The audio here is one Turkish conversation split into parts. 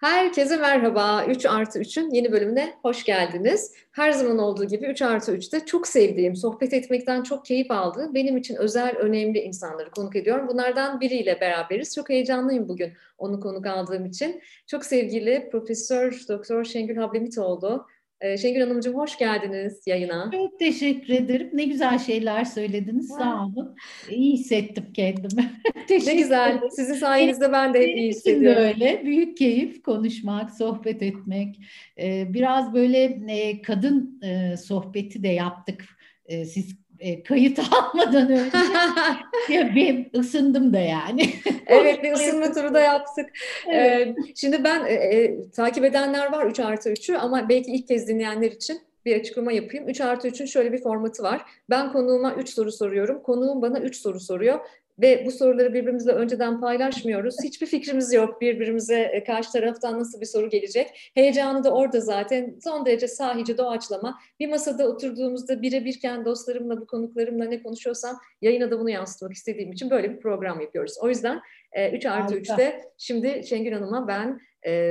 Herkese merhaba, 3+3'ün yeni bölümüne hoş geldiniz. Her zaman olduğu gibi 3+3'te çok sevdiğim, sohbet etmekten çok keyif aldığım, benim için özel, önemli insanları konuk ediyorum. Bunlardan biriyle beraberiz. Çok heyecanlıyım bugün onu konuk aldığım için. Çok sevgili Profesör Doktor Şengül Hablimitoğlu. Şengül Hanımcığım hoş geldiniz yayına. Çok teşekkür ederim. Ne güzel şeyler söylediniz. Wow. Sağ olun. İyi hissettim kendimi. Ne güzel. Sizin sayenizde ben de hep iyi hissediyorum. Öyle. Büyük keyif konuşmak, sohbet etmek. Biraz böyle kadın sohbeti de yaptık. Siz kayıt almadan önce ya ben ısındım da yani. Evet, bir ısınma turu da yaptık. Evet. Şimdi ben takip edenler var 3+3'ü ama belki ilk kez dinleyenler için bir açıklama yapayım. 3+3'ün şöyle bir formatı var. Ben konuğuma 3 soru soruyorum. Konuğum bana 3 soru soruyor. Ve bu soruları birbirimizle önceden paylaşmıyoruz. Hiçbir fikrimiz yok birbirimize karşı taraftan nasıl bir soru gelecek. Heyecanı da orada zaten. Son derece sahici, doğaçlama. Bir masada oturduğumuzda birebirken dostlarımla, bu konuklarımla ne konuşuyorsam yayına da bunu yansıtmak istediğim için böyle bir program yapıyoruz. O yüzden 3+3'te şimdi Şengül Hanım'a ben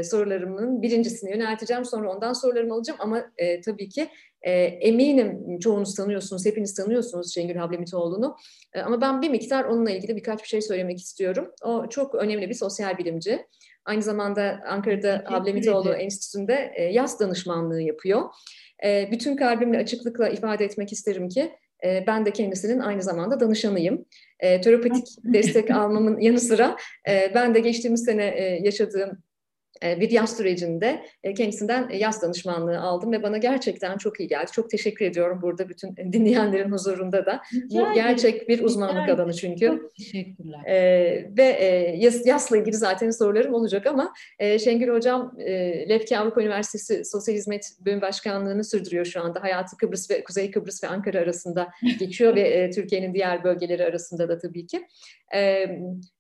sorularımın birincisini yönelteceğim. Sonra ondan sorularımı alacağım ama tabii ki eminim çoğunuz tanıyorsunuz, hepiniz tanıyorsunuz Şengül Hablemitoğlu'nu. Ama ben bir miktar onunla ilgili birkaç bir şey söylemek istiyorum. O çok önemli bir sosyal bilimci. Aynı zamanda Ankara'da Hablemitoğlu Enstitüsü'nde yaz danışmanlığı yapıyor. Bütün kalbimle, açıklıkla ifade etmek isterim ki ben de kendisinin aynı zamanda danışanıyım. Terapetik destek almamın yanı sıra ben de geçtiğimiz sene yaşadığım bir yaz sürecinde kendisinden yaz danışmanlığı aldım ve bana gerçekten çok iyi geldi. Çok teşekkür ediyorum burada bütün dinleyenlerin huzurunda da. Bu gerçek bir uzmanlık alanı çünkü. Çok teşekkürler. Ve yasla ilgili zaten sorularım olacak ama Şengül Hocam Lefke Avrupa Üniversitesi Sosyal Hizmet Bölüm Başkanlığı'nı sürdürüyor şu anda. Hayatı Kıbrıs ve Kuzey Kıbrıs ve Ankara arasında geçiyor ve Türkiye'nin diğer bölgeleri arasında da tabii ki.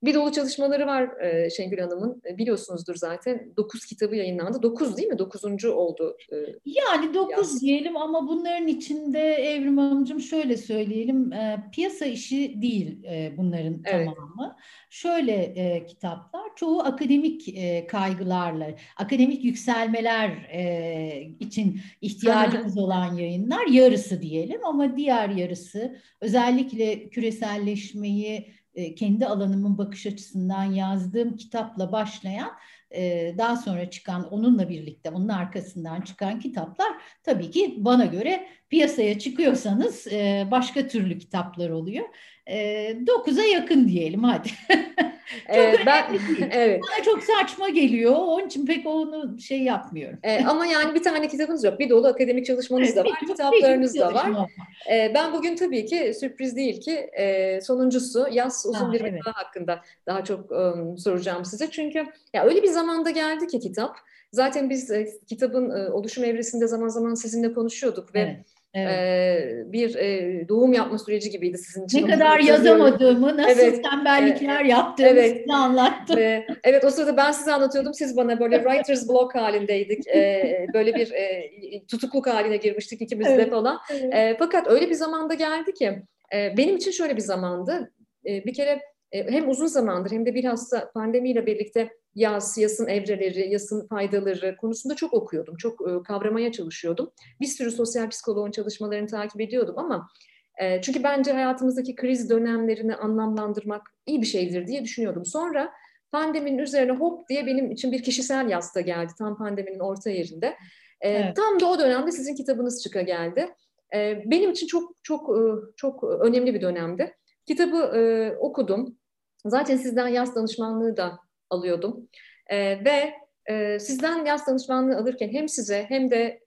Bir dolu çalışmaları var Şengül Hanım'ın. Biliyorsunuzdur zaten. 9 kitabı yayınlandı. 9 değil mi? 9. oldu. Yani 9 diyelim ama bunların içinde Evrim Hanımcığım şöyle söyleyelim. Piyasa işi değil bunların tamamı. Şöyle kitaplar. Çoğu akademik kaygılarla, akademik yükselmeler için ihtiyacımız olan yayınlar. Yarısı diyelim ama diğer yarısı özellikle küreselleşmeyi kendi alanımın bakış açısından yazdığım kitapla başlayan, daha sonra çıkan, onunla birlikte onun arkasından çıkan kitaplar tabii ki bana göre piyasaya çıkıyorsanız başka türlü kitaplar oluyor. 9'a yakın diyelim hadi. Çok önemli değil. Evet. Bana çok saçma geliyor. Onun için pek onu şey yapmıyorum. Ama yani bir tane kitabınız yok. Bir dolu akademik çalışmanız da var. Kitaplarınız da var. Ben bugün tabii ki sürpriz değil ki sonuncusu yaz uzun bir veba hakkında daha çok soracağım size. Çünkü ya öyle bir zamanda geldi ki kitap. Zaten biz kitabın oluşum evresinde zaman zaman sizinle konuşuyorduk ve bir doğum yapma süreci gibiydi sizin için. Ne kadar yazamadığımı, nasıl tembellikler yaptığımı size anlattım. Evet, o sırada ben size anlatıyordum. Siz bana böyle writer's block halindeydik. Böyle bir tutukluk haline girmiştik ikimiz de falan. Fakat öyle bir zamanda geldi ki benim için şöyle bir zamandı. Bir kere hem uzun zamandır hem de bilhassa pandemiyle birlikte yasın evreleri, yasın faydaları konusunda çok okuyordum, çok kavramaya çalışıyordum. Bir sürü sosyal psikoloğun çalışmalarını takip ediyordum ama çünkü bence hayatımızdaki kriz dönemlerini anlamlandırmak iyi bir şeydir diye düşünüyordum. Sonra pandeminin üzerine hop diye benim için bir kişisel yasta geldi tam pandeminin orta yerinde. Tam da o dönemde sizin kitabınız çıka geldi. Benim için çok çok çok önemli bir dönemdi. Kitabı okudum. Zaten sizden yaz danışmanlığı da alıyordum. Ve sizden yaz danışmanlığı alırken hem size hem de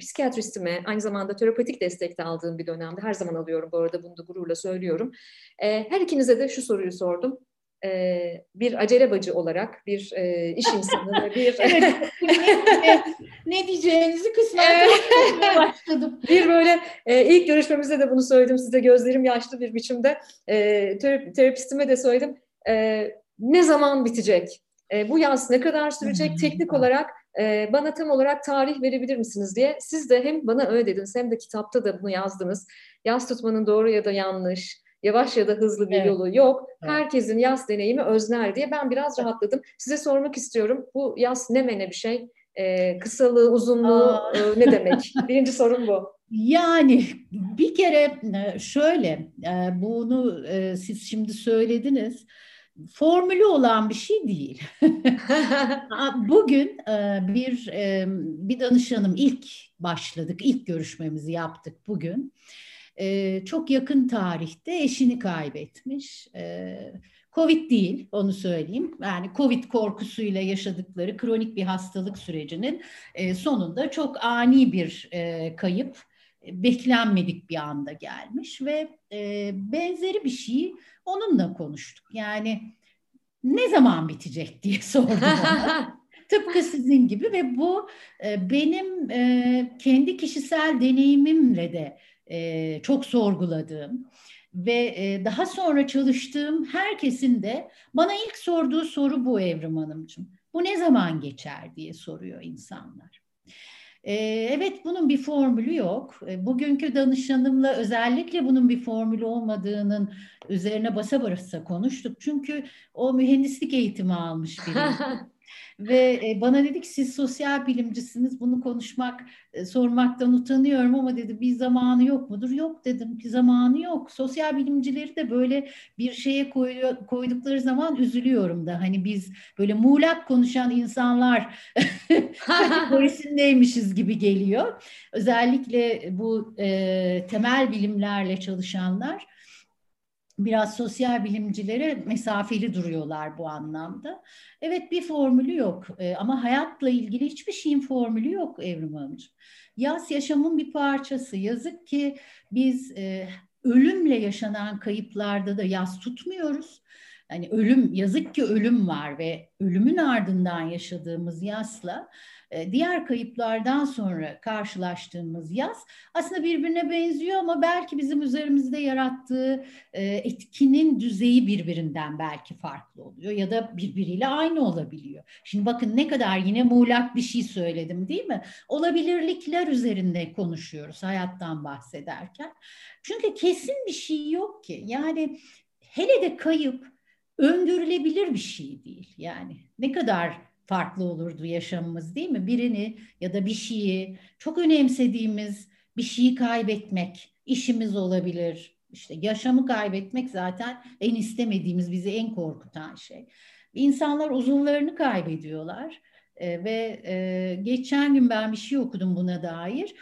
psikiyatristime aynı zamanda terapetik destek de aldığım bir dönemde. Her zaman alıyorum bu arada, bunu da gururla söylüyorum. Her ikinize de şu soruyu sordum. Bir acelebacı olarak, bir iş insanı ve bir... ne diyeceğinizi kısmen başladım. Bir böyle ilk görüşmemizde de bunu söyledim size, gözlerim yaşlı bir biçimde. Terapistime de söyledim. Ne zaman bitecek? Bu yaz ne kadar sürecek? Teknik olarak bana tam olarak tarih verebilir misiniz diye. Siz de hem bana öyle dediniz hem de kitapta da bunu yazdınız. Yaz tutmanın doğru ya da yanlış, Yavaş ya da hızlı bir yolu yok. Herkesin yaz deneyimi öznel diye ben biraz rahatladım. Size sormak istiyorum. Bu yaz ne mene bir şey? Kısalığı, uzunluğu ne demek? Birinci sorun bu. Yani bir kere şöyle, bunu siz şimdi söylediniz. Formülü olan bir şey değil. Bugün bir danışanım, ilk görüşmemizi yaptık bugün. Çok yakın tarihte eşini kaybetmiş. Covid değil, onu söyleyeyim. Yani Covid korkusuyla yaşadıkları kronik bir hastalık sürecinin sonunda çok ani bir kayıp, beklenmedik bir anda gelmiş ve benzeri bir şeyi onunla konuştuk. Yani ne zaman bitecek diye sordum ona. Tıpkı sizin gibi ve bu benim kendi kişisel deneyimimle de çok sorguladığım ve daha sonra çalıştığım herkesin de bana ilk sorduğu soru bu Evrim Hanımcığım. Bu ne zaman geçer diye soruyor insanlar. Evet, bunun bir formülü yok. Bugünkü danışanımla özellikle bunun bir formülü olmadığının üzerine basa basa konuştuk. Çünkü o mühendislik eğitimi almış biriydi. Ve bana dedi ki siz sosyal bilimcisiniz, bunu sormaktan utanıyorum ama dedi bir zamanı yok mudur? Yok dedim ki zamanı yok. Sosyal bilimcileri de böyle bir şeye koydukları zaman üzülüyorum da hani biz böyle muğlak konuşan insanlar kategorisindeymişiz gibi geliyor. Özellikle bu temel bilimlerle çalışanlar biraz sosyal bilimcilere mesafeli duruyorlar bu anlamda. Evet, bir formülü yok ama hayatla ilgili hiçbir şeyin formülü yok Evrim Hanımcığım. Yaz yaşamın bir parçası. Yazık ki biz ölümle yaşanan kayıplarda da yaz tutmuyoruz. Yani yazık ki ölüm var ve ölümün ardından yaşadığımız yazla diğer kayıplardan sonra karşılaştığımız yaz aslında birbirine benziyor ama belki bizim üzerimizde yarattığı etkinin düzeyi birbirinden belki farklı oluyor ya da birbiriyle aynı olabiliyor. Şimdi bakın ne kadar yine muğlak bir şey söyledim değil mi? Olabilirlikler üzerinde konuşuyoruz hayattan bahsederken. Çünkü kesin bir şey yok ki. Yani hele de kayıp öngörülebilir bir şey değil. Yani ne kadar farklı olurdu yaşamımız değil mi? Birini ya da bir şeyi, çok önemsediğimiz bir şeyi kaybetmek, işimiz olabilir. İşte yaşamı kaybetmek zaten en istemediğimiz, bizi en korkutan şey. İnsanlar uzuvlarını kaybediyorlar. Ve geçen gün ben bir şey okudum buna dair.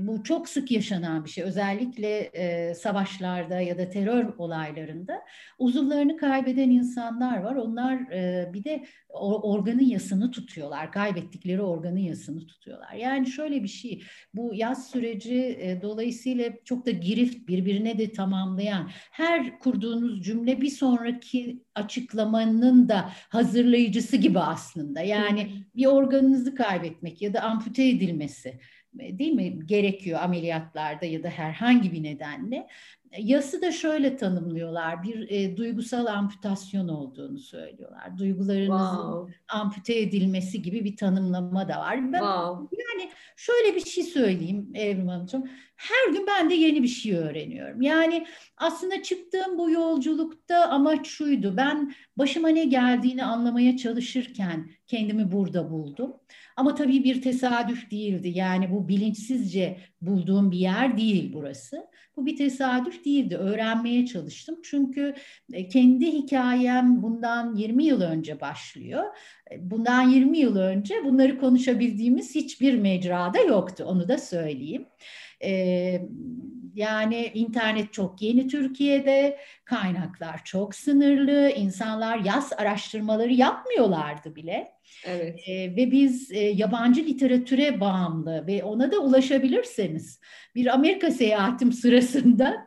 Bu çok sık yaşanan bir şey. Özellikle savaşlarda ya da terör olaylarında uzuvlarını kaybeden insanlar var. Onlar bir de organın yasını tutuyorlar. Kaybettikleri organın yasını tutuyorlar. Yani şöyle bir şey. Bu yaz süreci dolayısıyla çok da girift, birbirine de tamamlayan, her kurduğunuz cümle bir sonraki açıklamanın da hazırlayıcısı gibi aslında. Yani bir organınızı kaybetmek ya da ampute edilmesi değil mi gerekiyor ameliyatlarda ya da herhangi bir nedenle. Yası da şöyle tanımlıyorlar, bir duygusal amputasyon olduğunu söylüyorlar. Duygularınızın ampute edilmesi gibi bir tanımlama da var. Yani şöyle bir şey söyleyeyim Evrim Hanımcığım, her gün ben de yeni bir şey öğreniyorum. Yani aslında çıktığım bu yolculukta amaç şuydu, ben başıma ne geldiğini anlamaya çalışırken kendimi burada buldum. Ama tabii bir tesadüf değildi, yani bu bilinçsizce bulduğum bir yer değil burası. Bu bir tesadüf değildi. Öğrenmeye çalıştım. Çünkü kendi hikayem bundan 20 yıl önce başlıyor. Bundan 20 yıl önce bunları konuşabildiğimiz hiçbir mecrada yoktu. Onu da söyleyeyim. Yani internet çok yeni Türkiye'de, kaynaklar çok sınırlı, insanlar yaz araştırmaları yapmıyorlardı bile. Evet. Ve biz yabancı literatüre bağımlı ve ona da ulaşabilirseniz bir Amerika seyahatim sırasında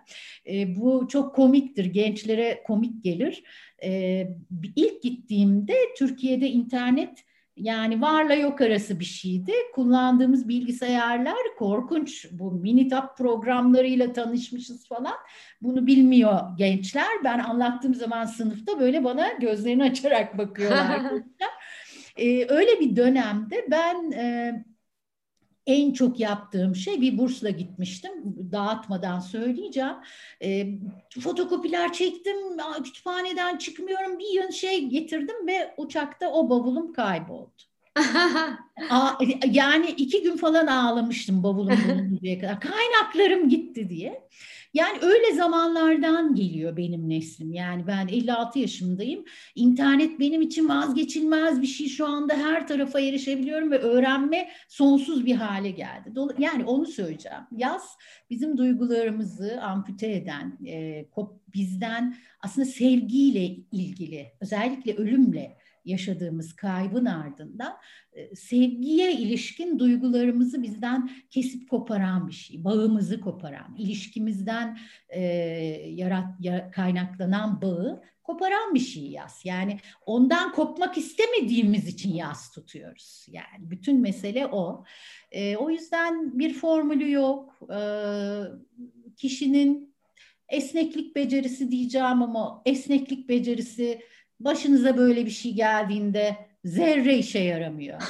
bu çok komiktir, gençlere komik gelir. İlk gittiğimde Türkiye'de internet yani varla yok arası bir şeydi. Kullandığımız bilgisayarlar korkunç. Bu Minitab programlarıyla tanışmışız falan. Bunu bilmiyor gençler. Ben anlattığım zaman sınıfta böyle bana gözlerini açarak bakıyorlar. Öyle bir dönemde ben en çok yaptığım şey, bir bursla gitmiştim, dağıtmadan söyleyeceğim. Fotokopiler çektim, kütüphaneden çıkmıyorum, bir yıl şey getirdim ve uçakta o bavulum kayboldu. Yani 2 gün falan ağlamıştım bavulum buluncaya kadar. Kaynaklarım gitti diye. Yani öyle zamanlardan geliyor benim neslim. Yani ben 56 yaşındayım. İnternet benim için vazgeçilmez bir şey. Şu anda her tarafa erişebiliyorum ve öğrenme sonsuz bir hale geldi. Yani onu söyleyeceğim. Yaz bizim duygularımızı ampute eden, bizden aslında sevgiyle ilgili, özellikle ölümle yaşadığımız kaybın ardından sevgiye ilişkin duygularımızı bizden kesip koparan bir şey, bağımızı koparan, ilişkimizden kaynaklanan bağı koparan bir şey yaz. Yani ondan kopmak istemediğimiz için yaz tutuyoruz. Yani bütün mesele o. O yüzden bir formülü yok. Kişinin esneklik becerisi diyeceğim ama esneklik becerisi başınıza böyle bir şey geldiğinde zerre işe yaramıyor.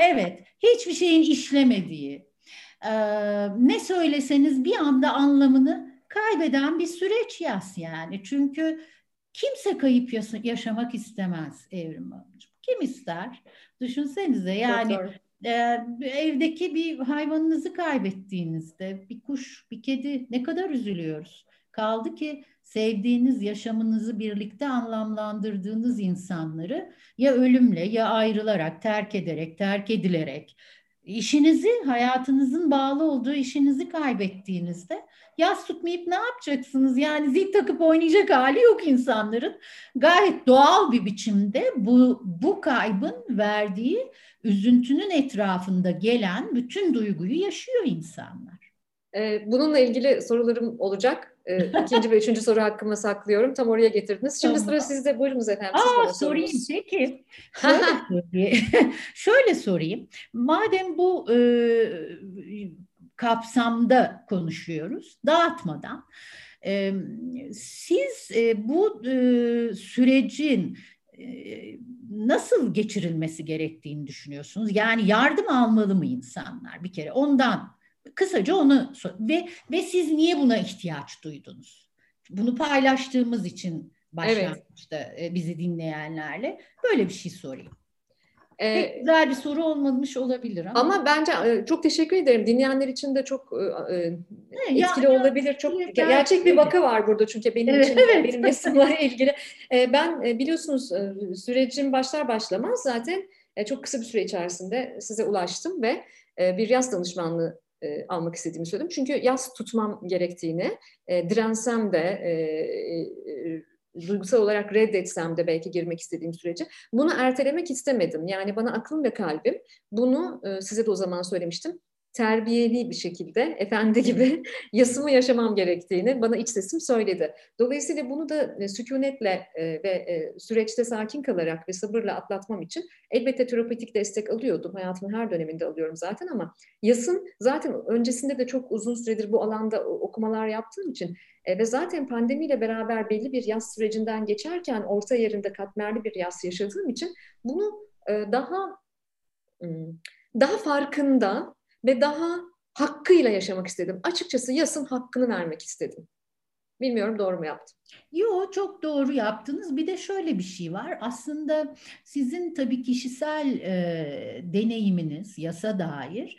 Evet, hiçbir şeyin işlemediği, ne söyleseniz bir anda anlamını kaybeden bir süreç yaz yani. Çünkü kimse kayıp yaşamak istemez Evrim Hanımcığım. Kim ister? Düşünsenize yani evdeki bir hayvanınızı kaybettiğinizde, bir kuş, bir kedi, ne kadar üzülüyoruz. Kaldı ki sevdiğiniz, yaşamınızı birlikte anlamlandırdığınız insanları ya ölümle, ya ayrılarak, terk ederek, terk edilerek, işinizi, hayatınızın bağlı olduğu işinizi kaybettiğinizde yas tutmayıp ne yapacaksınız? Yani zil takıp oynayacak hali yok insanların. Gayet doğal bir biçimde bu kaybın verdiği üzüntünün etrafında gelen bütün duyguyu yaşıyor insanlar. Bununla ilgili sorularım olacak. 2. ve 3. soru hakkımı saklıyorum. Tam oraya getirdiniz. Şimdi tamam. Sıra sizde. Buyurunuz efendim. Sorayım peki. Şöyle sorayım. Madem bu kapsamda konuşuyoruz, dağıtmadan. Siz bu sürecin nasıl geçirilmesi gerektiğini düşünüyorsunuz? Yani yardım almalı mı insanlar bir kere? Kısaca onu ve siz niye buna ihtiyaç duydunuz? Bunu paylaştığımız için başlangıçta bizi dinleyenlerle böyle bir şey sorayım. Pek güzel bir soru olmamış olabilir ama bence çok teşekkür ederim. Dinleyenler için de çok etkili olabilir. Çok gerçek bir vaka var burada çünkü benim için benim resimlerle ilgili. Ben biliyorsunuz sürecin başlar başlamaz zaten çok kısa bir süre içerisinde size ulaştım ve bir yaz danışmanlığı almak istediğimi söyledim. Çünkü yas tutmam gerektiğini, dirensem de, duygusal olarak reddetsem de belki girmek istediğim sürece bunu ertelemek istemedim. Yani bana aklım ve kalbim bunu, size de o zaman söylemiştim, terbiyeli bir şekilde, efendi gibi yasımı yaşamam gerektiğini bana iç sesim söyledi. Dolayısıyla bunu da sükunetle ve süreçte sakin kalarak ve sabırla atlatmam için elbette terapötik destek alıyordum. Hayatımın her döneminde alıyorum zaten ama yasın zaten öncesinde de çok uzun süredir bu alanda okumalar yaptığım için ve zaten pandemiyle beraber belli bir yas sürecinden geçerken orta yerinde katmerli bir yas yaşadığım için bunu daha farkında ve daha hakkıyla yaşamak istedim. Açıkçası yasın hakkını vermek istedim. Bilmiyorum doğru mu yaptım? Yo, çok doğru yaptınız. Bir de şöyle bir şey var. Aslında sizin tabii kişisel deneyiminiz yasa dair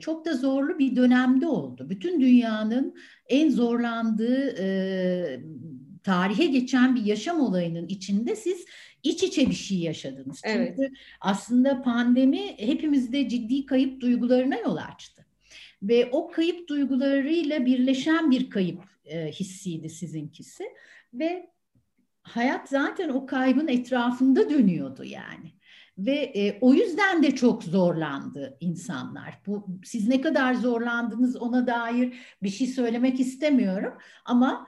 çok da zorlu bir dönemde oldu. Bütün dünyanın en zorlandığı tarihe geçen bir yaşam olayının içinde siz iç içe bir şey yaşadınız. Evet. Çünkü aslında pandemi hepimizde ciddi kayıp duygularına yol açtı. Ve o kayıp duygularıyla birleşen bir kayıp hissiydi sizinkisi. Ve hayat zaten o kaybın etrafında dönüyordu yani. Ve o yüzden de çok zorlandı insanlar. Siz ne kadar zorlandınız ona dair bir şey söylemek istemiyorum. Ama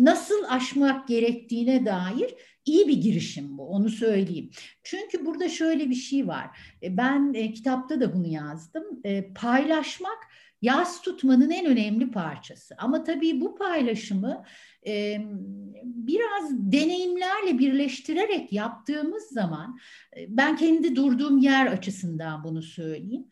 nasıl aşmak gerektiğine dair iyi bir girişim bu, onu söyleyeyim. Çünkü burada şöyle bir şey var. Ben kitapta da bunu yazdım. Paylaşmak yas tutmanın en önemli parçası. Ama tabii bu paylaşımı biraz deneyimlerle bunları birleştirerek yaptığımız zaman, ben kendi durduğum yer açısından bunu söyleyeyim,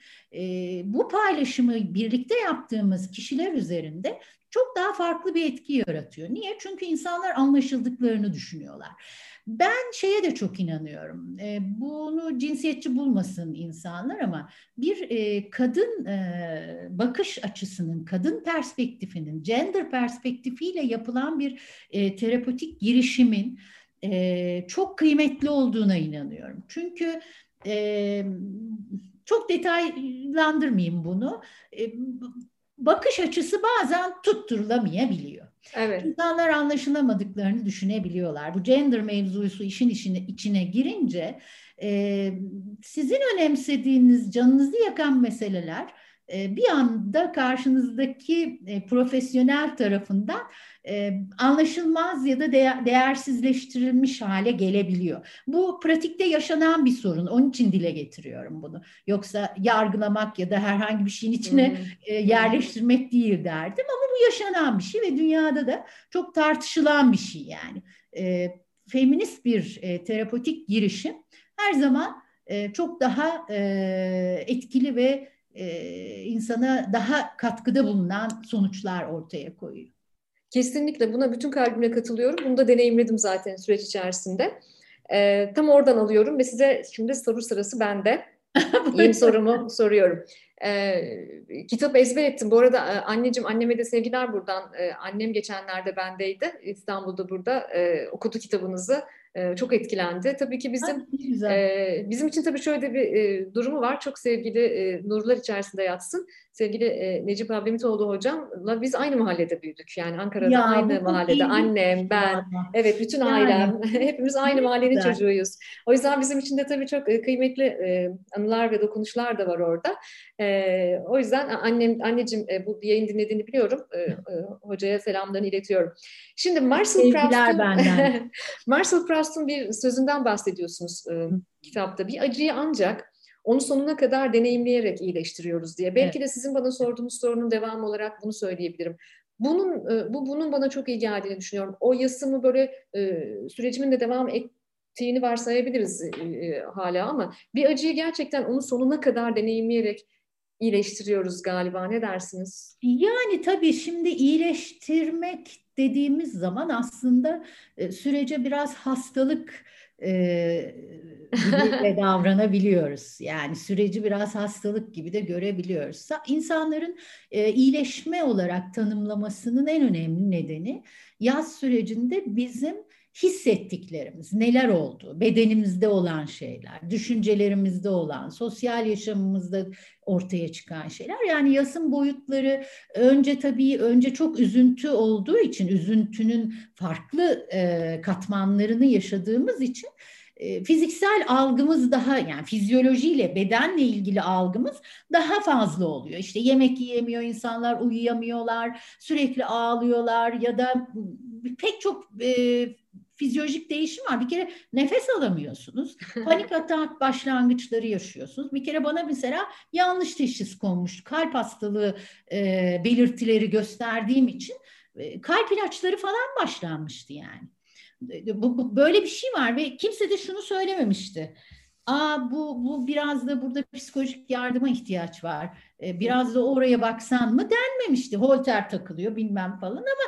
bu paylaşımı birlikte yaptığımız kişiler üzerinde çok daha farklı bir etki yaratıyor. Niye? Çünkü insanlar anlaşıldıklarını düşünüyorlar. Ben şeye de çok inanıyorum. Bunu cinsiyetçi bulmasın insanlar ama bir kadın bakış açısının, kadın perspektifinin, gender perspektifiyle yapılan bir terapötik girişimin çok kıymetli olduğuna inanıyorum. Çünkü çok detaylandırmayayım bunu. Bakış açısı bazen tutturulamayabiliyor. Evet. İnsanlar anlaşılamadıklarını düşünebiliyorlar. Bu gender mevzusu işin içine girince sizin önemsediğiniz, canınızı yakan meseleler bir anda karşınızdaki profesyonel tarafından anlaşılmaz ya da değersizleştirilmiş hale gelebiliyor. Bu pratikte yaşanan bir sorun. Onun için dile getiriyorum bunu. Yoksa yargılamak ya da herhangi bir şeyin içine yerleştirmek değil derdim. Ama bu yaşanan bir şey ve dünyada da çok tartışılan bir şey yani. Feminist bir terapötik girişim her zaman çok daha etkili ve insana daha katkıda bulunan sonuçlar ortaya koyuyor. Kesinlikle buna bütün kalbimle katılıyorum. Bunu da deneyimledim zaten süreç içerisinde. Tam oradan alıyorum ve size şimdi soru sırası bende. İlk sorumu soruyorum. Kitap ezber ettim. Bu arada anneciğim, anneme de sevgiler buradan. Annem geçenlerde bendeydi. İstanbul'da burada okudu kitabınızı. Çok etkilendi. Tabii ki bizim için tabii şöyle bir durumu var. Çok sevgili nurlar içerisinde yatsın. Sevgili Necip Hablemitoğlu hocamla biz aynı mahallede büyüdük. Yani Ankara'da ya, aynı mahallede. Annem, ben, evet bütün ailem. Hepimiz aynı mahallenin çocuğuyuz. O yüzden bizim için de tabii çok kıymetli anılar ve dokunuşlar da var orada. O yüzden anneciğim bu yayın dinlediğini biliyorum. Hocaya selamlarını iletiyorum. Şimdi Marcel Proust'un bir sözünden bahsediyorsunuz kitapta. Bir acıyı ancak onu sonuna kadar deneyimleyerek iyileştiriyoruz diye. Belki de sizin bana sorduğunuz sorunun devamı olarak bunu söyleyebilirim. Bunun bana çok iyi geldiğini düşünüyorum. O yasımı böyle sürecimin de devam ettiğini varsayabiliriz hala ama bir acıyı gerçekten onu sonuna kadar deneyimleyerek iyileştiriyoruz galiba. Ne dersiniz? Yani tabii şimdi iyileştirmek dediğimiz zaman aslında sürece biraz hastalık gibi davranabiliyoruz. Yani süreci biraz hastalık gibi de görebiliyoruz. İnsanların iyileşme olarak tanımlamasının en önemli nedeni yaz sürecinde bizim hissettiklerimiz, neler oldu, bedenimizde olan şeyler, düşüncelerimizde olan, sosyal yaşamımızda ortaya çıkan şeyler. Yani yasın boyutları önce çok üzüntü olduğu için, üzüntünün farklı katmanlarını yaşadığımız için fiziksel algımız daha, yani fizyolojiyle, bedenle ilgili algımız daha fazla oluyor. İşte yemek yiyemiyor insanlar, uyuyamıyorlar, sürekli ağlıyorlar ya da pek çok fizyolojik değişim var. Bir kere nefes alamıyorsunuz. Panik atak başlangıçları yaşıyorsunuz. Bir kere bana mesela yanlış teşhis konmuş. Kalp hastalığı belirtileri gösterdiğim için kalp ilaçları falan başlanmıştı yani. Böyle bir şey var ve kimse de şunu söylememişti. Bu biraz da burada psikolojik yardıma ihtiyaç var. Biraz da oraya baksan mı denmemişti. Holter takılıyor bilmem falan ama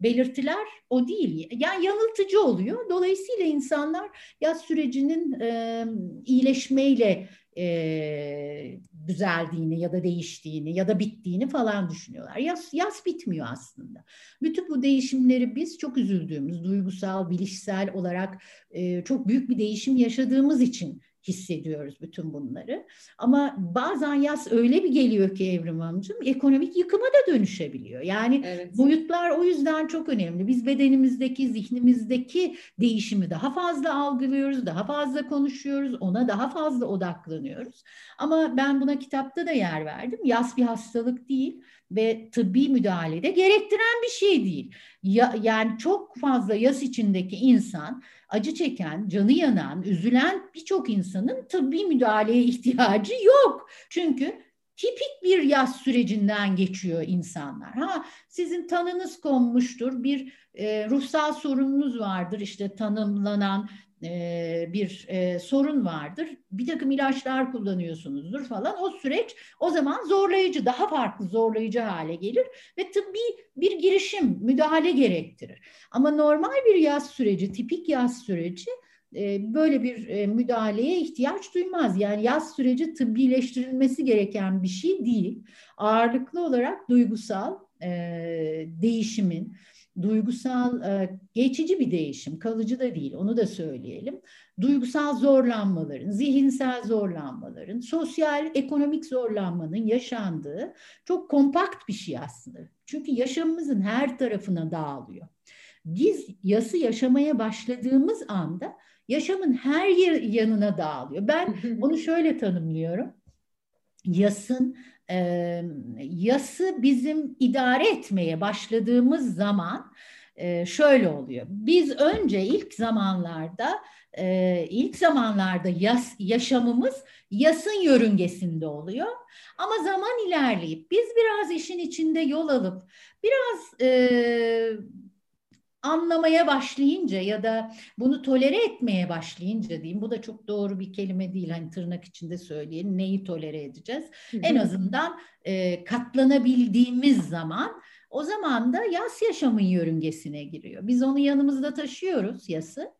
belirtiler o değil. Yani yanıltıcı oluyor. Dolayısıyla insanlar yaz sürecinin iyileşmeyle düzeldiğini ya da değiştiğini ya da bittiğini falan düşünüyorlar. Yaz bitmiyor aslında. Bütün bu değişimleri biz çok üzüldüğümüz, duygusal, bilişsel olarak çok büyük bir değişim yaşadığımız için hissediyoruz bütün bunları. Ama bazen yaz öyle bir geliyor ki Evrim amcım, ekonomik yıkıma da dönüşebiliyor. Yani boyutlar o yüzden çok önemli. Biz bedenimizdeki, zihnimizdeki değişimi daha fazla algılıyoruz, daha fazla konuşuyoruz, ona daha fazla odaklanıyoruz. Ama ben buna kitapta da yer verdim. Yaz bir hastalık değil ve tıbbi müdahalede gerektiren bir şey değil. Yani çok fazla yas içindeki insan, acı çeken, canı yanan, üzülen birçok insanın tıbbi müdahaleye ihtiyacı yok. Çünkü tipik bir yaz sürecinden geçiyor insanlar. Ha, sizin tanınız konmuştur, bir ruhsal sorununuz vardır, işte tanımlanan bir sorun vardır. Bir takım ilaçlar kullanıyorsunuzdur falan. O süreç o zaman zorlayıcı, daha farklı zorlayıcı hale gelir ve tıbbi bir girişim, müdahale gerektirir. Ama normal bir yaz süreci, tipik yaz süreci böyle bir müdahaleye ihtiyaç duymaz. Yani yaz süreci tıbbileştirilmesi gereken bir şey değil. Ağırlıklı olarak duygusal değişimin, duygusal geçici bir değişim, kalıcı da değil, onu da söyleyelim. Duygusal zorlanmaların, zihinsel zorlanmaların, sosyal, ekonomik zorlanmanın yaşandığı çok kompakt bir şey aslında. Çünkü yaşamımızın her tarafına dağılıyor. Biz yazı yaşamaya başladığımız anda yaşamın her yanına dağılıyor. Ben onu şöyle tanımlıyorum. Yası bizim idare etmeye başladığımız zaman şöyle oluyor. Biz önce ilk zamanlarda yaşamımız yasın yörüngesinde oluyor. Ama zaman ilerleyip biz biraz işin içinde yol alıp biraz anlamaya başlayınca ya da bunu tolere etmeye başlayınca diyeyim, bu da çok doğru bir kelime değil, hani tırnak içinde söyleyelim, neyi tolere edeceğiz? En azından katlanabildiğimiz zaman, o zaman da yas yaşamın yörüngesine giriyor. Biz onu yanımızda taşıyoruz, yası,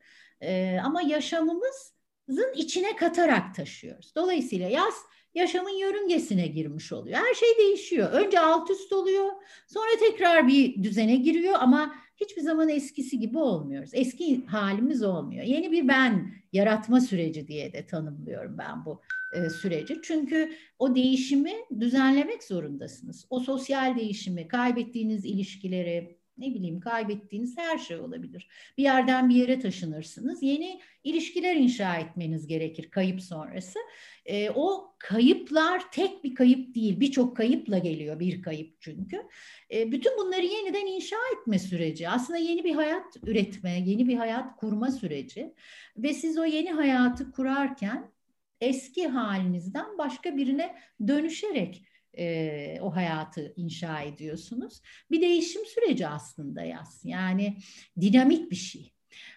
ama yaşamımızın içine katarak taşıyoruz. Dolayısıyla yas yaşamın yörüngesine girmiş oluyor. Her şey değişiyor. Önce alt üst oluyor, sonra tekrar bir düzene giriyor ama hiçbir zaman eskisi gibi olmuyoruz. Eski halimiz olmuyor. Yeni bir ben yaratma süreci diye de tanımlıyorum ben bu süreci. Çünkü o değişimi düzenlemek zorundasınız. O sosyal değişimi, kaybettiğiniz ilişkileri, ne bileyim kaybettiğiniz her şey olabilir. Bir yerden bir yere taşınırsınız. Yeni ilişkiler inşa etmeniz gerekir kayıp sonrası. O kayıplar tek bir kayıp değil. Birçok kayıpla geliyor bir kayıp çünkü. Bütün bunları yeniden inşa etme süreci. Aslında yeni bir hayat üretme, yeni bir hayat kurma süreci. Ve siz o yeni hayatı kurarken eski halinizden başka birine dönüşerek o hayatı inşa ediyorsunuz. Bir değişim süreci aslında yaz. Yani dinamik bir şey.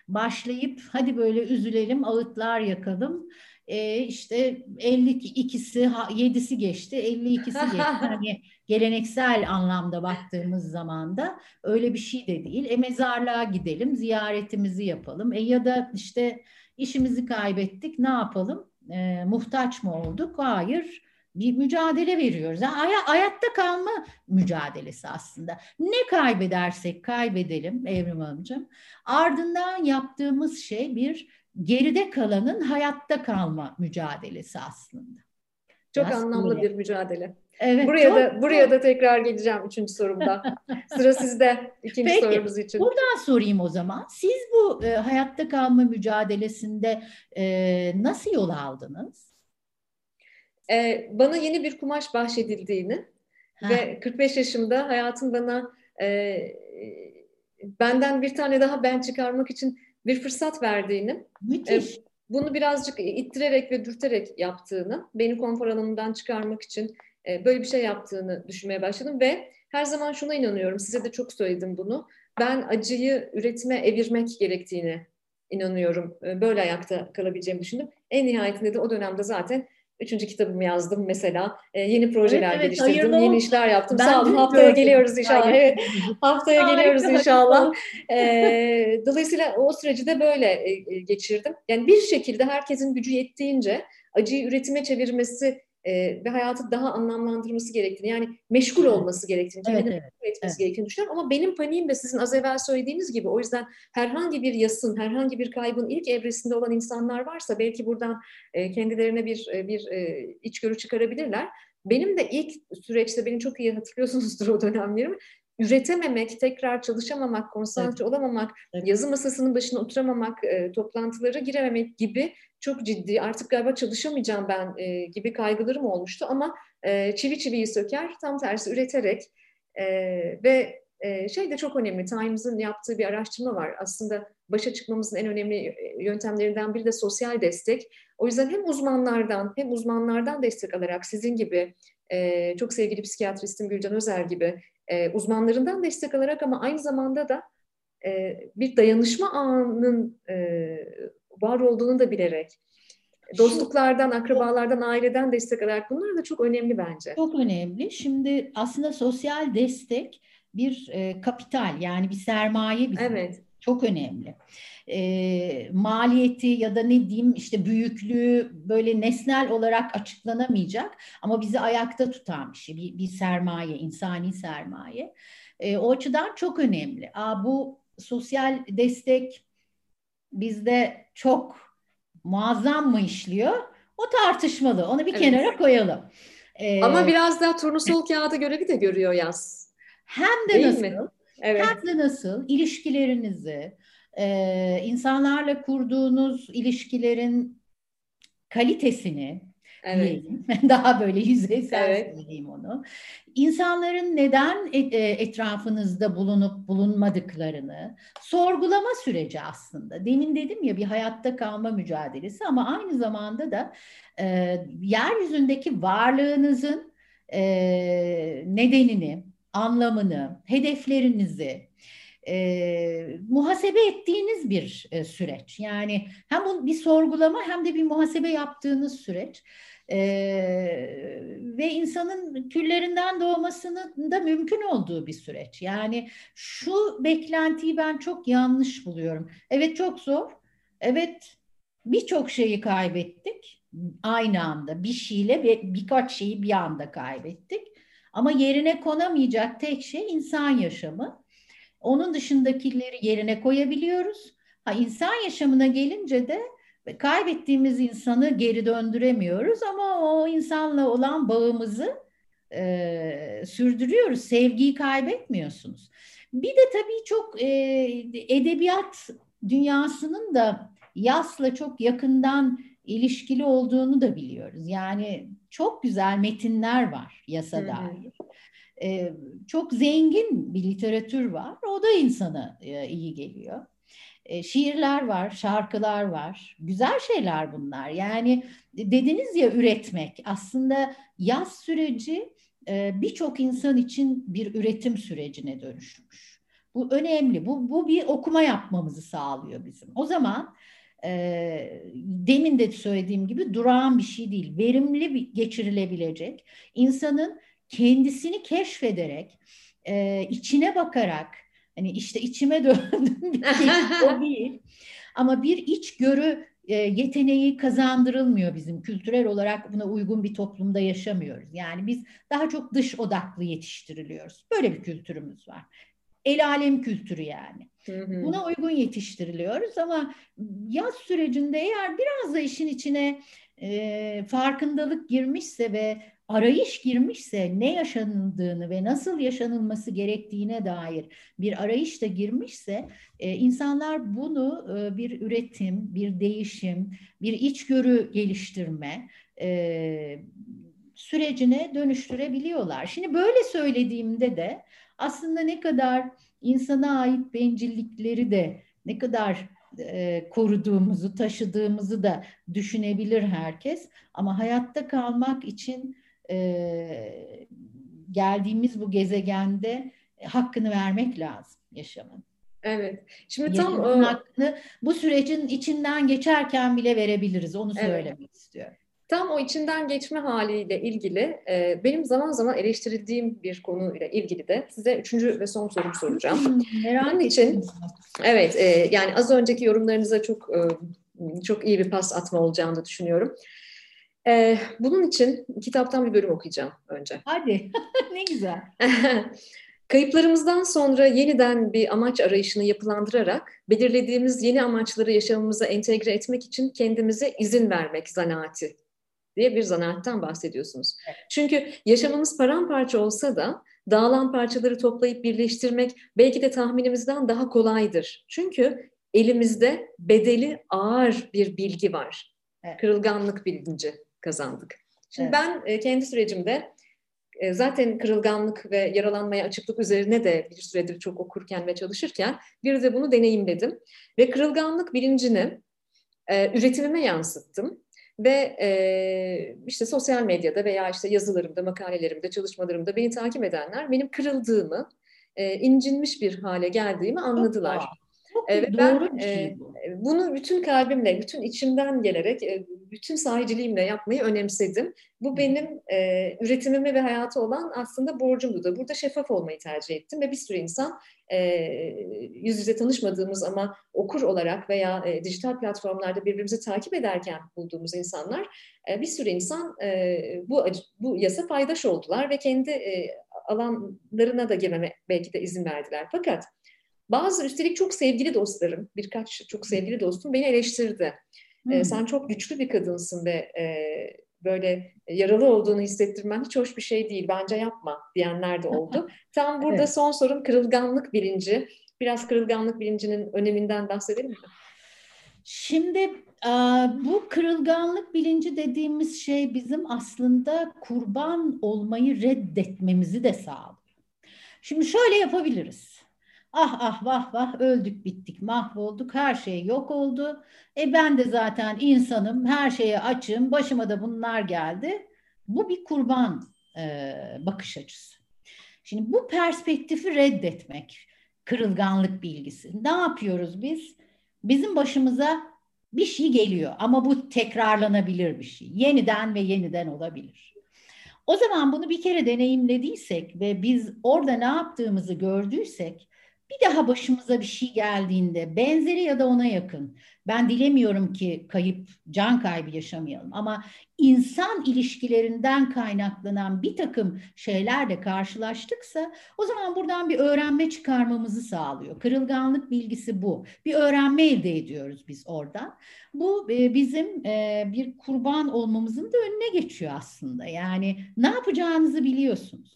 Başlayıp hadi böyle üzülelim, ağıtlar yakalım. İşte 52'si, 7'si geçti, 52'si geçti. Hani geleneksel anlamda baktığımız zaman da öyle bir şey de değil. Mezarlığa gidelim, ziyaretimizi yapalım. Ya da işte işimizi kaybettik, ne yapalım? Muhtaç mı olduk? Hayır. Bir mücadele veriyoruz. Hayatta kalma mücadelesi aslında. Ne kaybedersek kaybedelim Evrim Hanımcığım. Ardından yaptığımız şey bir geride kalanın hayatta kalma mücadelesi aslında. Çok biraz anlamlı öyle bir mücadele. Evet, buraya da tekrar geleceğim 3. sorumda. Sıra sizde 2. sorumuz için. Buradan sorayım o zaman. Siz bu hayatta kalma mücadelesinde nasıl yol aldınız? Bana yeni bir kumaş bahşedildiğini ve 45 yaşımda hayatın bana benden bir tane daha ben çıkarmak için bir fırsat verdiğini, bunu birazcık ittirerek ve dürterek yaptığını, beni konfor alanından çıkarmak için böyle bir şey yaptığını düşünmeye başladım ve her zaman şuna inanıyorum, size de çok söyledim bunu, ben acıyı üretime evirmek gerektiğine inanıyorum, böyle ayakta kalabileceğimi düşündüm. En nihayetinde de o dönemde zaten 3. kitabımı yazdım mesela. Yeni projeler geliştirdim, yeni işler yaptım. Sağ olun, haftaya geliyoruz inşallah. Evet, haftaya geliyoruz inşallah. Dolayısıyla o süreci de böyle geçirdim. Yani bir şekilde herkesin gücü yettiğince acıyı üretime çevirmesi ve hayatı daha anlamlandırması gerektiğini, yani meşgul olması gerektiğini, gerektiğini düşünüyorum. Ama benim paniğim de sizin az evvel söylediğiniz gibi. O yüzden herhangi bir yasın, herhangi bir kaybın ilk evresinde olan insanlar varsa belki buradan kendilerine bir içgörü çıkarabilirler. Benim de ilk süreçte, beni çok iyi hatırlıyorsunuzdur o dönemlerimi, üretememek, tekrar çalışamamak, konsantre olamamak, yazı masasının başına oturamamak, toplantılara girememek gibi çok ciddi, artık galiba çalışamayacağım ben gibi kaygılarım olmuştu ama çivi çiviyi söker, tam tersi üreterek ve şey de çok önemli, Times'ın yaptığı bir araştırma var. Aslında başa çıkmamızın en önemli yöntemlerinden biri de sosyal destek. O yüzden hem uzmanlardan destek alarak, sizin gibi çok sevgili psikiyatristim Gülcan Özer gibi uzmanlarından destek alarak ama aynı zamanda da bir dayanışma ağının var olduğunu da bilerek, dostluklardan, akrabalardan, aileden destek alarak bunlar da çok önemli bence. Çok önemli. Şimdi aslında sosyal destek bir kapital, yani bir sermaye bizim. Evet. Çok önemli. Maliyeti ya da ne diyeyim işte büyüklüğü böyle nesnel olarak açıklanamayacak ama bizi ayakta tutan bir şey, bir sermaye, insani sermaye. O açıdan çok önemli. Bu sosyal destek bizde çok muazzam mı işliyor? O tartışmalı. Onu bir kenara koyalım. Ama biraz daha turnusol kağıdı görevi de görüyor yaz. Hem de değil nasıl? Mi? Evet. Hem de nasıl? İlişkilerinizi, insanlarla kurduğunuz ilişkilerin kalitesini, evet. Daha böyle yüzeysel söyleyeyim onu. İnsanların neden etrafınızda bulunup bulunmadıklarını sorgulama süreci aslında. Demin dedim ya, bir hayatta kalma mücadelesi ama aynı zamanda da yeryüzündeki varlığınızın nedenini, anlamını, hedeflerinizi muhasebe ettiğiniz bir süreç. Yani hem bir sorgulama hem de bir muhasebe yaptığınız süreç. Ve insanın küllerinden doğmasının da mümkün olduğu bir süreç. Yani şu beklentiyi ben çok yanlış buluyorum. Evet, çok zor. Evet, birçok şeyi kaybettik. Aynı anda bir şeyle birkaç şeyi bir anda kaybettik. Ama yerine konamayacak tek şey insan yaşamı. Onun dışındakileri yerine koyabiliyoruz. İnsan yaşamına gelince de kaybettiğimiz insanı geri döndüremiyoruz ama o insanla olan bağımızı sürdürüyoruz. Sevgiyi kaybetmiyorsunuz. Bir de tabii çok edebiyat dünyasının da yasla çok yakından ilişkili olduğunu da biliyoruz. Yani çok güzel metinler var yasa dair. Çok zengin bir literatür var. O da insana iyi geliyor. Şiirler var, şarkılar var. Güzel şeyler bunlar. Yani dediniz ya, üretmek. Aslında yaz süreci birçok insan için bir üretim sürecine dönüşmüş. Bu önemli. Bu bir okuma yapmamızı sağlıyor bizim. O zaman demin de söylediğim gibi durağan bir şey değil. Verimli geçirilebilecek, insanın kendisini keşfederek, içine bakarak, hani işte içime döndüm bir şey, o değil. Ama bir içgörü yeteneği kazandırılmıyor bizim. Kültürel olarak buna uygun bir toplumda yaşamıyoruz. Yani biz daha çok dış odaklı yetiştiriliyoruz. Böyle bir kültürümüz var. El alem kültürü yani. Buna uygun yetiştiriliyoruz ama yaz sürecinde eğer biraz da işin içine farkındalık girmişse ve arayış girmişse, ne yaşanıldığını ve nasıl yaşanılması gerektiğine dair bir arayış da girmişse, insanlar bunu bir üretim, bir değişim, bir içgörü geliştirme sürecine dönüştürebiliyorlar. Şimdi böyle söylediğimde de aslında ne kadar insana ait bencillikleri de ne kadar koruduğumuzu, taşıdığımızı da düşünebilir herkes. Ama hayatta kalmak için geldiğimiz bu gezegende hakkını vermek lazım yaşamın. Evet. Şimdi yaşamın tam hakkını bu sürecin içinden geçerken bile verebiliriz. Onu söylemek istiyorum. Tam o içinden geçme haliyle ilgili benim zaman zaman eleştirildiğim bir konuyla ilgili de size üçüncü ve son sorumu soracağım. Bunun için yani az önceki yorumlarınıza çok iyi bir pas atma olacağını düşünüyorum. Bunun için kitaptan bir bölüm okuyacağım önce. Hadi ne güzel. Kayıplarımızdan sonra yeniden bir amaç arayışını yapılandırarak belirlediğimiz yeni amaçları yaşamımıza entegre etmek için kendimize izin vermek zanaati diye bir zanaatten bahsediyorsunuz. Çünkü yaşamımız paramparça olsa da dağılan parçaları toplayıp birleştirmek belki de tahminimizden daha kolaydır. Çünkü elimizde bedeli ağır bir bilgi var. Evet. Kırılganlık bilinci kazandık. Şimdi ben kendi sürecimde zaten kırılganlık ve yaralanmaya açıklık üzerine de bir süredir çok okurken ve çalışırken bir de bunu deneyimledim. Ve kırılganlık bilincini üretimime yansıttım. Ve işte sosyal medyada veya işte yazılarımda, makalelerimde, çalışmalarımda beni takip edenler benim kırıldığımı, incinmiş bir hale geldiğimi anladılar. Ve ben bunu bütün kalbimle, bütün içimden gelerek, bütün sahiciliğimle yapmayı önemsedim. Bu benim üretimime ve hayata olan aslında borcumdu da. Burada şeffaf olmayı tercih ettim ve bir sürü insan yüz yüze tanışmadığımız ama okur olarak veya dijital platformlarda birbirimizi takip ederken bulduğumuz insanlar, bir sürü insan bu yasa paydaş oldular ve kendi alanlarına da girmeme belki de izin verdiler. Fakat bazı üstelik çok sevgili dostlarım, birkaç çok sevgili dostum beni eleştirdi. Sen çok güçlü bir kadınsın ve böyle yaralı olduğunu hissettirmen hiç hoş bir şey değil. Bence yapma diyenler de oldu. Tam burada evet. Son sorun kırılganlık bilinci. Biraz kırılganlık bilincinin öneminden bahsedelim mi? Şimdi bu kırılganlık bilinci dediğimiz şey bizim aslında kurban olmayı reddetmemizi de sağlıyor. Şimdi şöyle yapabiliriz. Ah ah vah vah öldük bittik mahvolduk her şey yok oldu. Ben de zaten insanım, her şeye açım, başıma da bunlar geldi. Bu bir kurban bakış açısı. Şimdi bu perspektifi reddetmek kırılganlık bilgisi. Ne yapıyoruz biz? Bizim başımıza bir şey geliyor ama bu tekrarlanabilir bir şey. Yeniden ve yeniden olabilir. O zaman bunu bir kere deneyimlediysek ve biz orada ne yaptığımızı gördüysek, bir daha başımıza bir şey geldiğinde benzeri ya da ona yakın, ben dilemiyorum ki kayıp, can kaybı yaşamayalım ama insan ilişkilerinden kaynaklanan bir takım şeylerle karşılaştıksa o zaman buradan bir öğrenme çıkarmamızı sağlıyor. Kırılganlık bilgisi bu. Bir öğrenme elde ediyoruz biz oradan. Bu bizim bir kurban olmamızın da önüne geçiyor aslında. Yani ne yapacağınızı biliyorsunuz.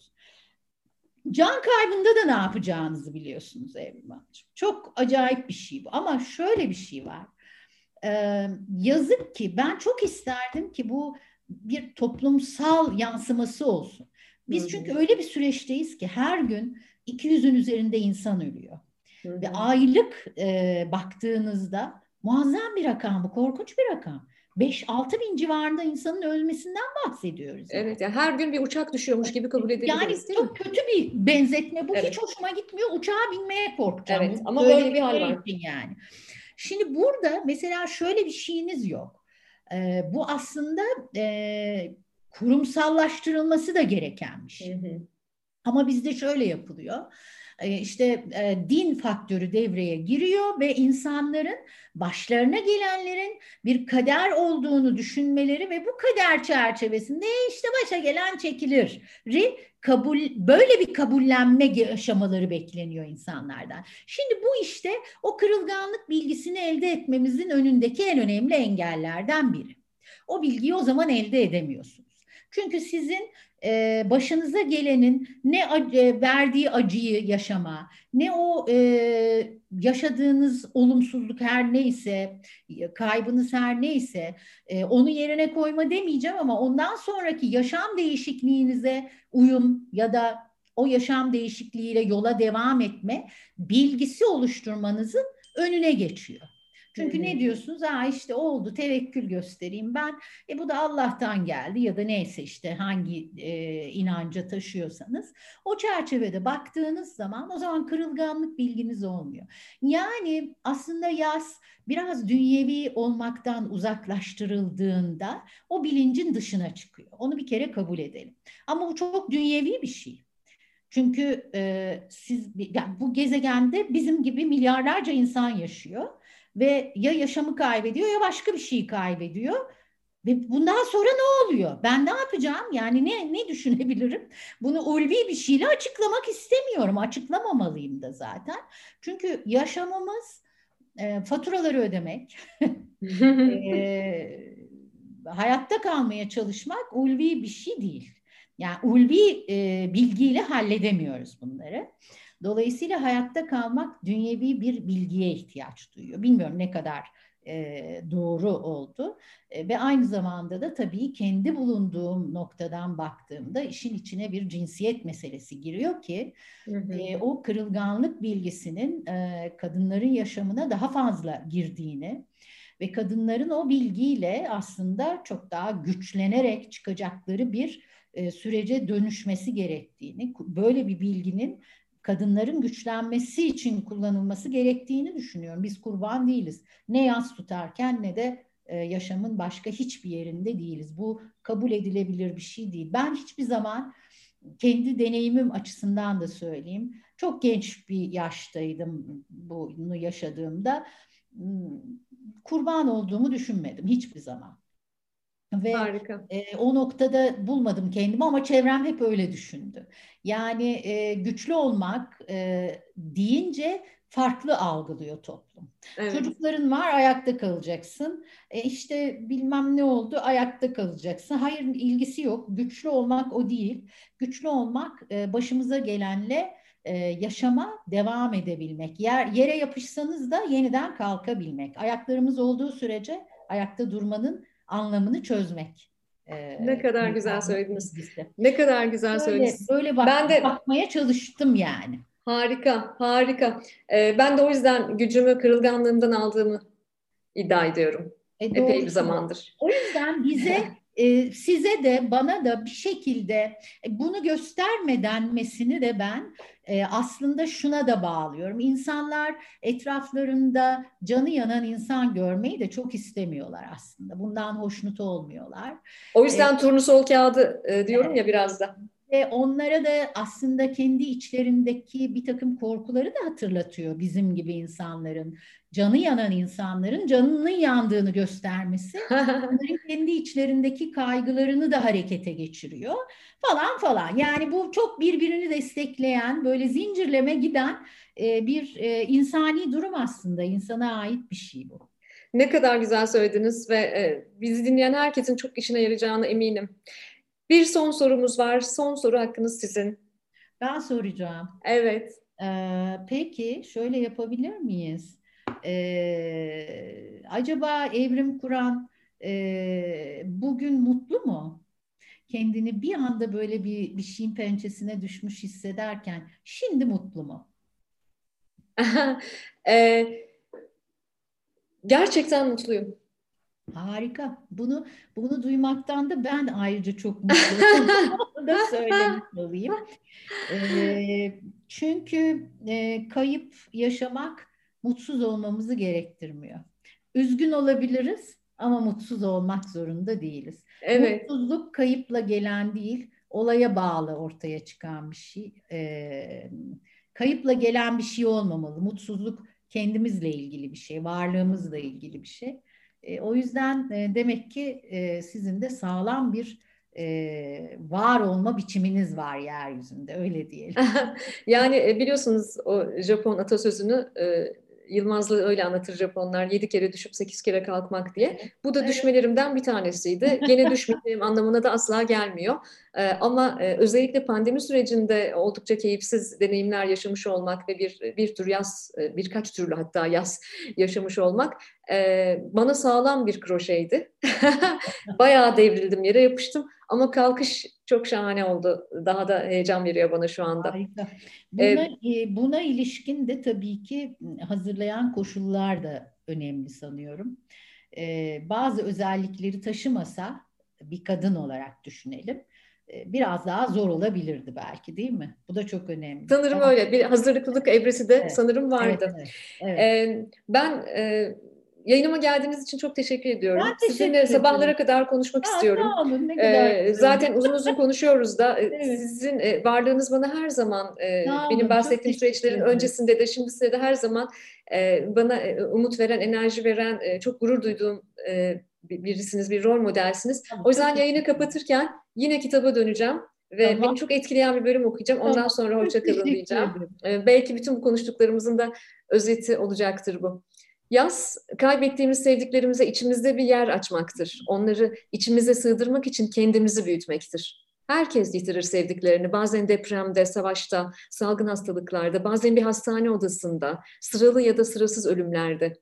Can kaybında da ne yapacağınızı biliyorsunuz Evrim Hanımcığım. Çok acayip bir şey bu. Ama şöyle bir şey var. Yazık ki ben çok isterdim ki bu bir toplumsal yansıması olsun. Biz çünkü öyle bir süreçteyiz ki her gün 200'ün üzerinde insan ölüyor. Ve aylık baktığınızda muazzam bir rakam bu, korkunç bir rakam. 5-6 bin civarında insanın ölmesinden bahsediyoruz. Yani. Evet, yani her gün bir uçak düşüyormuş gibi kabul edebiliriz. Yani çok kötü bir benzetme bu, evet. Hiç hoşuma gitmiyor. Uçağa binmeye korkacağım. Evet, ama böyle bir hal var. Yani. Şimdi burada mesela şöyle bir şeyiniz yok. Bu aslında kurumsallaştırılması da gereken bir şey. Hı-hı. Ama bizde şöyle yapılıyor. İşte din faktörü devreye giriyor ve insanların başlarına gelenlerin bir kader olduğunu düşünmeleri ve bu kader çerçevesinde işte başa gelen çekilir. Böyle bir kabullenme aşamaları bekleniyor insanlardan. Şimdi bu işte o kırılganlık bilgisini elde etmemizin önündeki en önemli engellerden biri. O bilgiyi o zaman elde edemiyorsunuz. Çünkü sizin başınıza gelenin ne verdiği acıyı yaşama, ne o yaşadığınız olumsuzluk her neyse, kaybınız her neyse, onu yerine koyma demeyeceğim ama ondan sonraki yaşam değişikliğinize uyum ya da o yaşam değişikliğiyle yola devam etme bilgisi oluşturmanızın önüne geçiyor. Çünkü ne diyorsunuz? İşte oldu, tevekkül göstereyim ben. Bu da Allah'tan geldi ya da neyse işte hangi inanca taşıyorsanız. O çerçevede baktığınız zaman o zaman kırılganlık bilginiz olmuyor. Yani aslında yaz biraz dünyevi olmaktan uzaklaştırıldığında o bilincin dışına çıkıyor. Onu bir kere kabul edelim. Ama bu çok dünyevi bir şey. Çünkü bu gezegende bizim gibi milyarlarca insan yaşıyor. Ve ya yaşamı kaybediyor ya başka bir şeyi kaybediyor. Ve bundan sonra ne oluyor? Ben ne yapacağım? Yani ne düşünebilirim? Bunu ulvi bir şeyle açıklamak istemiyorum. Açıklamamalıyım da zaten. Çünkü yaşamımız faturaları ödemek, hayatta kalmaya çalışmak ulvi bir şey değil. Yani ulvi bilgiyle halledemiyoruz bunları. Dolayısıyla hayatta kalmak dünyevi bir bilgiye ihtiyaç duyuyor. Bilmiyorum ne kadar doğru oldu. Ve aynı zamanda da tabii kendi bulunduğum noktadan baktığımda işin içine bir cinsiyet meselesi giriyor ki o kırılganlık bilgisinin kadınların yaşamına daha fazla girdiğini ve kadınların o bilgiyle aslında çok daha güçlenerek çıkacakları bir sürece dönüşmesi gerektiğini, böyle bir bilginin kadınların güçlenmesi için kullanılması gerektiğini düşünüyorum. Biz kurban değiliz. Ne yaz tutarken ne de yaşamın başka hiçbir yerinde değiliz. Bu kabul edilebilir bir şey değil. Ben hiçbir zaman, kendi deneyimim açısından da söyleyeyim, çok genç bir yaştaydım bunu yaşadığımda, kurban olduğumu düşünmedim hiçbir zaman. Ve harika. O noktada bulmadım kendimi ama çevrem hep öyle düşündü. Yani güçlü olmak deyince farklı algılıyor toplum. Evet. Çocukların var, ayakta kalacaksın. İşte bilmem ne oldu, ayakta kalacaksın. Hayır, ilgisi yok. Güçlü olmak o değil. Güçlü olmak başımıza gelenle yaşama devam edebilmek. Yere yapışsanız da yeniden kalkabilmek. Ayaklarımız olduğu sürece ayakta durmanın anlamını çözmek. Ne kadar güzel söylediniz. Ne kadar güzel söylediniz. Böyle bakmaya çalıştım yani. Harika, harika. Ben de o yüzden gücümü kırılganlığımdan aldığımı iddia ediyorum. Epey bir zamandır. O yüzden bize, size de bana da bir şekilde bunu gösterme denmesini de ben aslında şuna da bağlıyorum. İnsanlar etraflarında canı yanan insan görmeyi de çok istemiyorlar aslında. Bundan hoşnut olmuyorlar. O yüzden turnusol kağıdı diyorum ya biraz da. Ve onlara da aslında kendi içlerindeki bir takım korkuları da hatırlatıyor, bizim gibi insanların, canı yanan insanların canının yandığını göstermesi, onların kendi içlerindeki kaygılarını da harekete geçiriyor falan falan. Yani bu çok birbirini destekleyen, böyle zincirleme giden bir insani durum aslında, insana ait bir şey bu. Ne kadar güzel söylediniz ve bizi dinleyen herkesin çok işine yarayacağına eminim. Bir son sorumuz var. Son soru hakkınız sizin. Ben soracağım. Evet. Peki şöyle yapabilir miyiz? Acaba Evrim Kur'an bugün mutlu mu? Kendini bir anda böyle bir şeyin pençesine düşmüş hissederken şimdi mutlu mu? Gerçekten mutluyum. Harika. Bunu duymaktan da ben ayrıca çok mutluyum. Onu da söylemiş olayım. Çünkü kayıp yaşamak mutsuz olmamızı gerektirmiyor. Üzgün olabiliriz ama mutsuz olmak zorunda değiliz. Evet. Mutsuzluk kayıpla gelen değil, olaya bağlı ortaya çıkan bir şey. Kayıpla gelen bir şey olmamalı. Mutsuzluk kendimizle ilgili bir şey, varlığımızla ilgili bir şey. O yüzden demek ki sizin de sağlam bir var olma biçiminiz var yeryüzünde, öyle diyelim. Yani biliyorsunuz o Japon atasözünü, Yılmaz'la öyle anlatır Japonlar, 7 kere düşüp 8 kere kalkmak diye. Bu da düşmelerimden bir tanesiydi. Gene düşmediğim anlamına da asla gelmiyor. Ama özellikle pandemi sürecinde oldukça keyifsiz deneyimler yaşamış olmak ve bir tür yaz, birkaç türlü hatta yaz yaşamış olmak bana sağlam bir kroşeydi. Bayağı devrildim, yere yapıştım. Ama kalkış çok şahane oldu. Daha da heyecan veriyor bana şu anda. Harika. Buna ilişkin de tabii ki hazırlayan koşullar da önemli sanıyorum. Bazı özellikleri taşımasa, bir kadın olarak düşünelim, biraz daha zor olabilirdi belki, değil mi? Bu da çok önemli. Sanırım ama öyle. Bir hazırlıklılık evresi de sanırım vardı. Evet. Ben yayınıma geldiğiniz için çok teşekkür ediyorum. Sizinle sabahlara kadar konuşmak istiyorum. Olun, ne güzel. Zaten uzun uzun konuşuyoruz da sizin varlığınız bana her zaman, benim bahsettiğim süreçlerin öncesinde de şimdisinde de her zaman bana umut veren, enerji veren, çok gurur duyduğum birisiniz, bir rol modelsiniz. O yüzden yayını kapatırken yine kitaba döneceğim. Ve beni çok etkileyen bir bölüm okuyacağım. Ondan sonra hoşça kalın diyeceğim. Belki bütün bu konuştuklarımızın da özeti olacaktır bu. Yaz, kaybettiğimiz sevdiklerimize içimizde bir yer açmaktır. Onları içimize sığdırmak için kendimizi büyütmektir. Herkes yitirir sevdiklerini. Bazen depremde, savaşta, salgın hastalıklarda, bazen bir hastane odasında, sıralı ya da sırasız ölümlerde.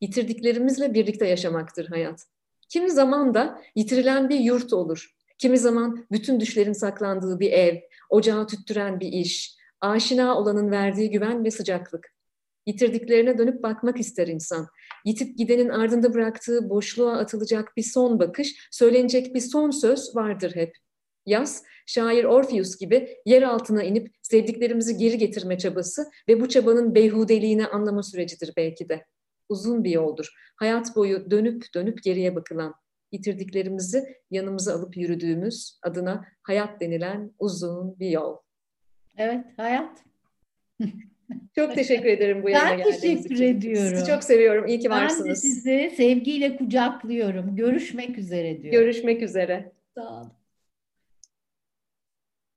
Yitirdiklerimizle birlikte yaşamaktır hayat. Kimi zaman da yitirilen bir yurt olur. Kimi zaman bütün düşlerin saklandığı bir ev, ocağı tüttüren bir iş, aşina olanın verdiği güven ve sıcaklık. Yitirdiklerine dönüp bakmak ister insan. Yitip gidenin ardında bıraktığı boşluğa atılacak bir son bakış, söylenecek bir son söz vardır hep. Yaz, şair Orpheus gibi yer altına inip sevdiklerimizi geri getirme çabası ve bu çabanın beyhudeliğini anlama sürecidir belki de. Uzun bir yoldur. Hayat boyu dönüp dönüp geriye bakılan, yitirdiklerimizi yanımıza alıp yürüdüğümüz, adına hayat denilen uzun bir yol. Evet, hayat. Çok teşekkür ederim bu yayına geldiğiniz için. Ben teşekkür ediyorum. Sizi çok seviyorum. İyi ki varsınız. Ben de sizi sevgiyle kucaklıyorum. Görüşmek üzere diyorum. Görüşmek üzere. Sağ olun.